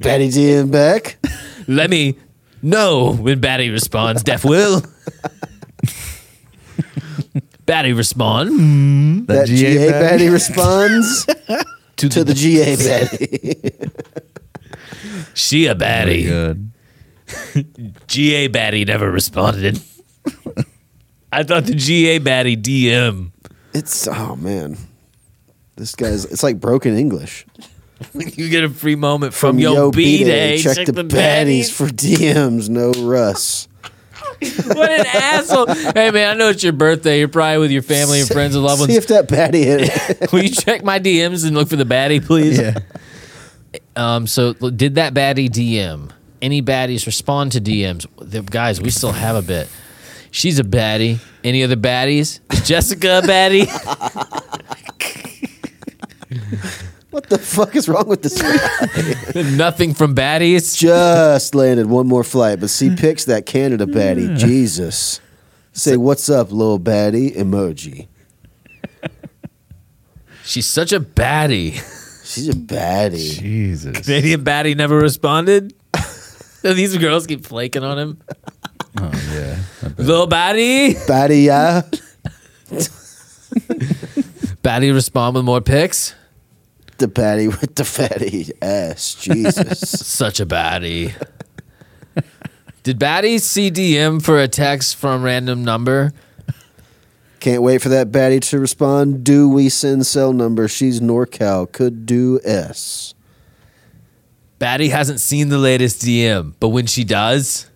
Batty D M back. Let me know when Batty responds. Def will. Batty respond. Mm, that, that G A, G A Batty, Batty responds to, to the, the G A Batty. She a Batty. Good. G A Batty never responded. I thought the G A Batty D M. It's, oh man. This guy's, it's like broken English. When you get a free moment from, from Yo B-Day, check, check the, the baddies for D Ms, no Russ. What an asshole. Hey, man, I know it's your birthday. You're probably with your family and friends and loved ones. See if that baddie hit it. Will you check my D Ms and look for the baddie, please? Yeah. Um, so did that baddie D M? Any baddies respond to D Ms? The guys, we still have a bit. She's a baddie. Any other baddies? Is Jessica a baddie? What the fuck is wrong with this guy? Nothing from baddies. Just landed one more flight, but see pics that Canada baddie. Jesus. Say, what's up, little baddie? Emoji. She's such a baddie. She's a baddie. Jesus. Canadian baddie never responded? These girls keep flaking on him. Oh, yeah. Little baddie. Baddie, yeah. Baddie respond with more pics? The baddie with the fatty ass. Jesus. Such a baddie. Did baddie C D M for a text from random number? Can't wait for that baddie to respond. Do we send cell number? She's NorCal. Could do S. Baddie hasn't seen the latest D M, but when she does.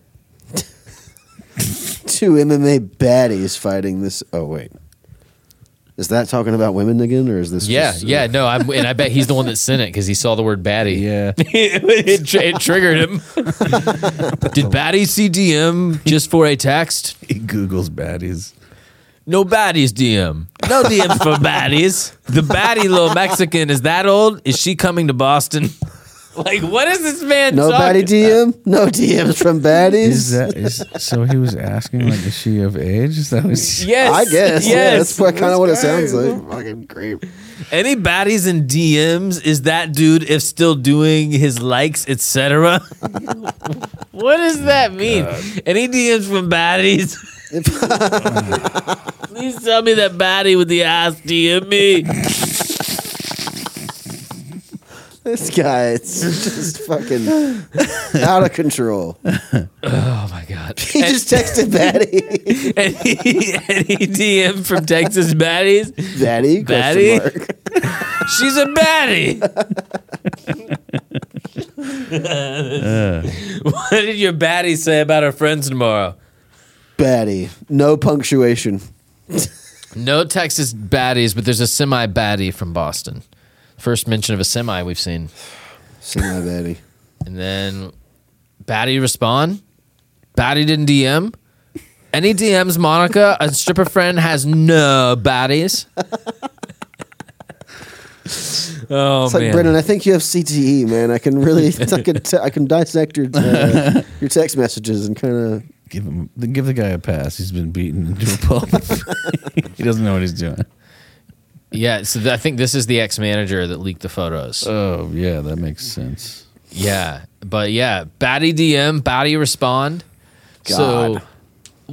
Two M M A baddies fighting this. Oh, wait. Is that talking about women again, or is this? Yeah, just, uh... yeah, no, I'm, and I bet he's the one that sent it because he saw the word baddie. Yeah, it, tr- it triggered him. Did baddie C D M just for a text? He Googles baddies. No baddies D M. No D Ms for baddies. The baddie little Mexican is that old? Is she coming to Boston? Like, what is this man no talking about? D M? No D Ms from baddies? Is that, is, so he was asking, like, is she of age? Is that was, yes. I guess. Yes. Yeah, that's kind of what it sounds like. Fucking creep. Any baddies in D Ms? Is that dude, if still doing his likes, et cetera? What does that mean? God. Any D Ms from baddies? Please tell me that baddie with the ass D M me. This guy, it's just fucking out of control. Oh, my God. He and, just texted Batty. And he, and he D M'd from Texas Baddies. Batty? Batty? She's a baddie. uh. What did your baddie say about her friends tomorrow? Batty. No punctuation. No Texas Baddies, but there's a semi-baddie from Boston. First mention of a semi we've seen. Semi baddie. And then baddie respond. Baddie didn't D M. Any D Ms, Monica? A stripper friend has no baddies. Oh, it's like, man. Brendan, I think you have C T E, man. I can really, I can, t- I can dissect your uh, your text messages and kind of give him, give the guy a pass. He's been beaten into a pulp. He doesn't know what he's doing. Yeah, so th- I think this is the ex-manager that leaked the photos. Oh, yeah, that makes sense. Yeah, but yeah, baddie D M, baddie respond. God. So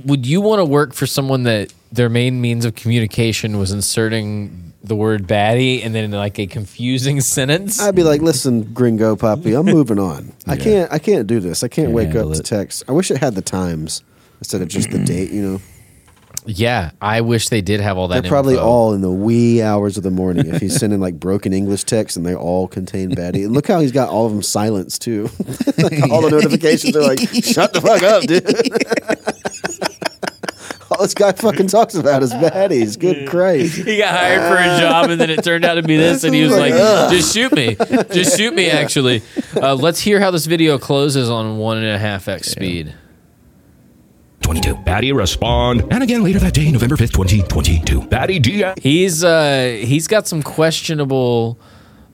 would you want to work for someone that their main means of communication was inserting the word baddie and then like a confusing sentence? I'd be like, listen, Gringo Poppy, I'm moving on. I yeah. can't I can't do this. I can't, can't wake up to text. I wish it had the times instead of just the date, you know? Yeah, I wish they did have all that. They're probably info. All in the wee hours of the morning. If he's sending like broken English texts and they all contain baddie. And look how he's got all of them silenced too. Like all the notifications are like, shut the fuck up, dude. All this guy fucking talks about is baddies. Good Christ. He got hired for a job and then it turned out to be this. And he was like, like just shoot me. Just shoot me, yeah. actually. Uh, let's hear how this video closes on one and a half X yeah. speed. twenty-two. Baddie respond. And again later that day, November fifth, twenty twenty-two. Baddie D M. He's uh he's got some questionable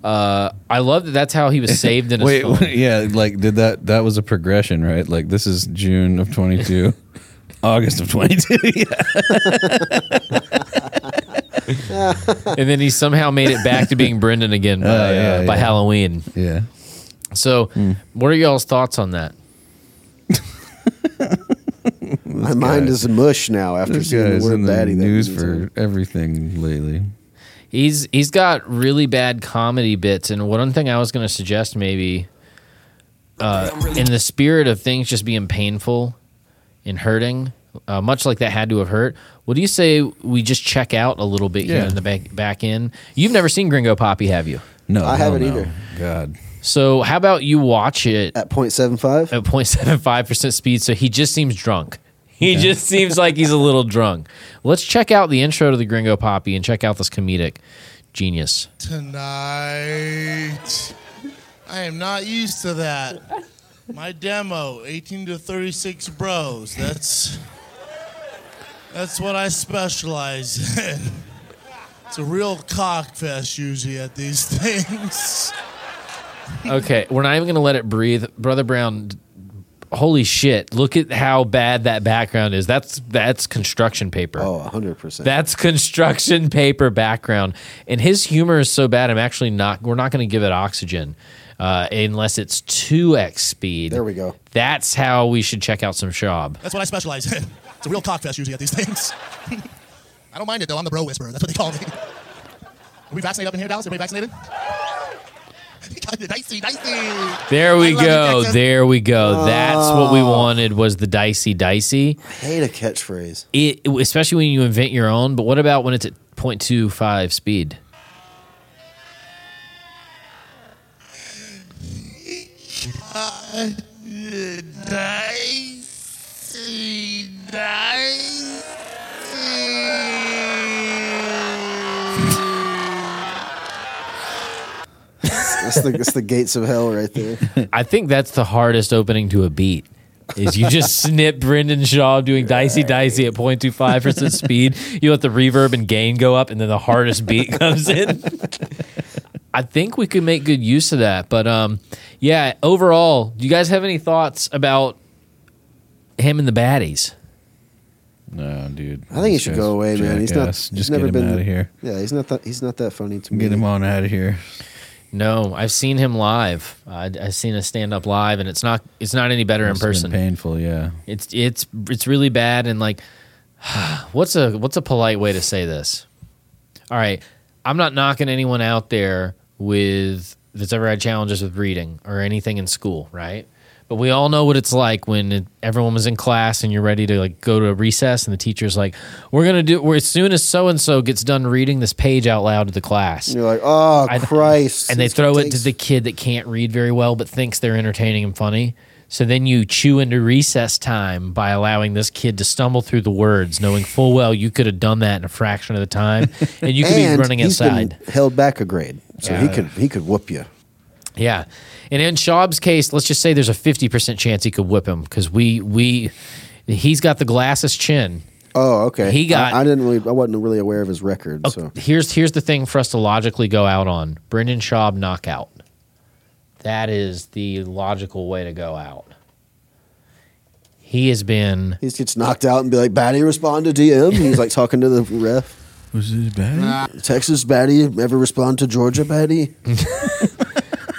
uh I love that that's how he was saved in his wait, phone. Wait, yeah, like did that that was a progression, right? Like this is June of twenty-two. August of twenty-two. Yeah. And then he somehow made it back to being Brendan again by, uh, yeah, uh, by yeah. Halloween. Yeah. So, mm. what are y'all's thoughts on that? My guy, mind is mush now after seeing the word in the daddy. News for everything lately. He's he's got really bad comedy bits, and one thing I was going to suggest maybe, uh, in the spirit of things just being painful and hurting, uh, much like that had to have hurt. What do you say we just check out a little bit yeah. here in the back back end? You've never seen Gringo Poppy, have you? No, I haven't no. either. God. So how about you watch it at point seven five? At point seven five percent speed. So he just seems drunk. He okay. just seems like he's a little drunk. Let's check out the intro to the Gringo Poppy and check out this comedic genius. Tonight, I am not used to that. My demo, eighteen to thirty-six bros. That's that's what I specialize in. It's a real cockfest usually at these things. Okay, we're not even going to let it breathe. Brother Brown... Holy shit, look at how bad that background is. That's that's construction paper. Oh, one hundred percent. That's construction paper background. And his humor is so bad, I'm actually not, we're not going to give it oxygen uh, unless it's two x speed. There we go. That's how we should check out some Schaub. That's what I specialize in. It's a real cockfest usually at these things. I don't mind it, though. I'm the bro whisperer. That's what they call me. Are we vaccinated up in here, Dallas? Everybody vaccinated? Dicey, dicey. There we go. You, there we go. Oh. That's what we wanted was the dicey, dicey. I hate a catchphrase. It, especially when you invent your own. But what about when it's at point two five speed? Dicey, dicey. That's the, that's the gates of hell right there. I think that's the hardest opening to a beat. Is you just snip Brendan Schaub doing dicey dicey at point two five percent speed. You let the reverb and gain go up, and then the hardest beat comes in. I think we could make good use of that. But um, yeah, overall, do you guys have any thoughts about him and the baddies? No, dude. I think he should go away, jackass. Man. He's not. He's just never get him been out of here. Yeah, he's not. Th- he's not that funny to me. Get him on out of here. No, I've seen him live. I, I've seen a stand-up live, and it's not it's not any better in person. It's painful, yeah. It's it's it's really bad, and like, what's a what's a polite way to say this? All right, I'm not knocking anyone out there with that's ever had challenges with reading or anything in school, right? But we all know what it's like when it, everyone was in class and you're ready to like go to a recess, and the teacher's like, "We're gonna do." We're, as soon as so and so gets done reading this page out loud to the class, and you're like, "Oh I, Christ!" And they throw it to the kid that can't read very well but thinks they're entertaining and funny. So then you chew into recess time by allowing this kid to stumble through the words, knowing full well you could have done that in a fraction of the time, and you could and be running he's inside. Been held back a grade, so yeah. he could he could whoop you. Yeah. And in Schaub's case, let's just say there's a fifty percent chance he could whip him because we, we, he's got the glasses chin. Oh, okay. He got. I, I didn't really, I wasn't really aware of his record. Okay, so here's here's the thing for us to logically go out on: Brendan Schaub knockout. That is the logical way to go out. He has been. He gets knocked out and be like, "Batty, respond to D M." He's like talking to the ref. Was this Batty? Texas Batty ever respond to Georgia Batty?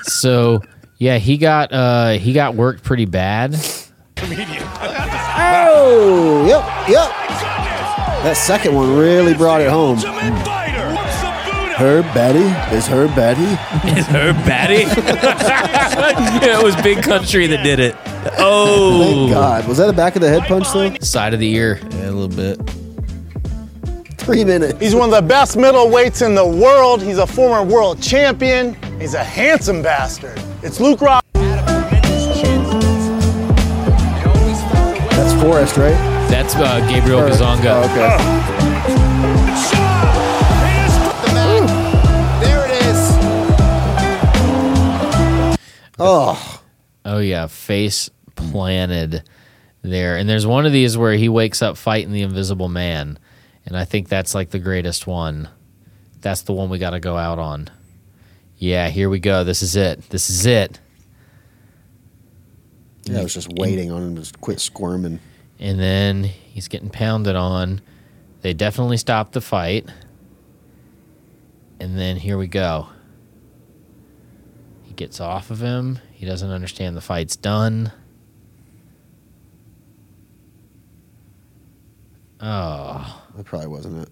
So, yeah, he got uh, he got worked pretty bad. Oh, yep, yep. That second one really brought it home. Her baddie is her baddie. Is her baddie? Yeah, it was Big Country that did it. Oh, thank God. Was that a back of the head punch though? Side of the ear, yeah, a little bit. Three minutes. He's one of the best middleweights in the world. He's a former world champion. He's a handsome bastard. It's Luke Rock. That's Forrest, right? That's uh, Gabriel Forrest. Bazanga. Oh, okay. Oh. There it is. Oh. Oh yeah, face planted there. And there's one of these where he wakes up fighting the Invisible Man. And I think that's like the greatest one. That's the one we got to go out on. Yeah, here we go. This is it. This is it. Yeah, I was just waiting on him to quit squirming. And then he's getting pounded on. They definitely stopped the fight. And then here we go. He gets off of him. He doesn't understand the fight's done. Oh. That probably wasn't it.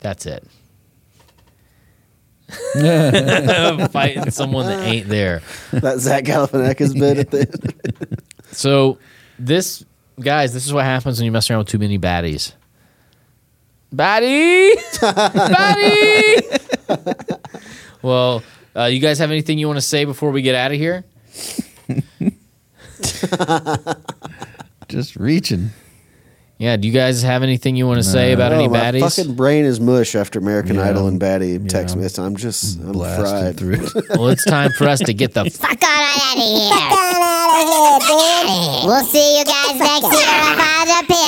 That's it. Fighting someone that ain't there. That Zach Galifianakis bit at the end. So this, guys, this is what happens when you mess around with too many baddies. Baddie! Baddie! Well, uh, you guys have anything you want to say before we get out of here? Just reaching. Yeah, do you guys have anything you want to no. say about no, any baddies? My fucking brain is mush after American yeah. Idol and baddie yeah. text me. I'm just I'm fried through it. Well, it's time for us to get the fuck on out of here. Fuck on out of here, bitch. We'll see you guys next year on the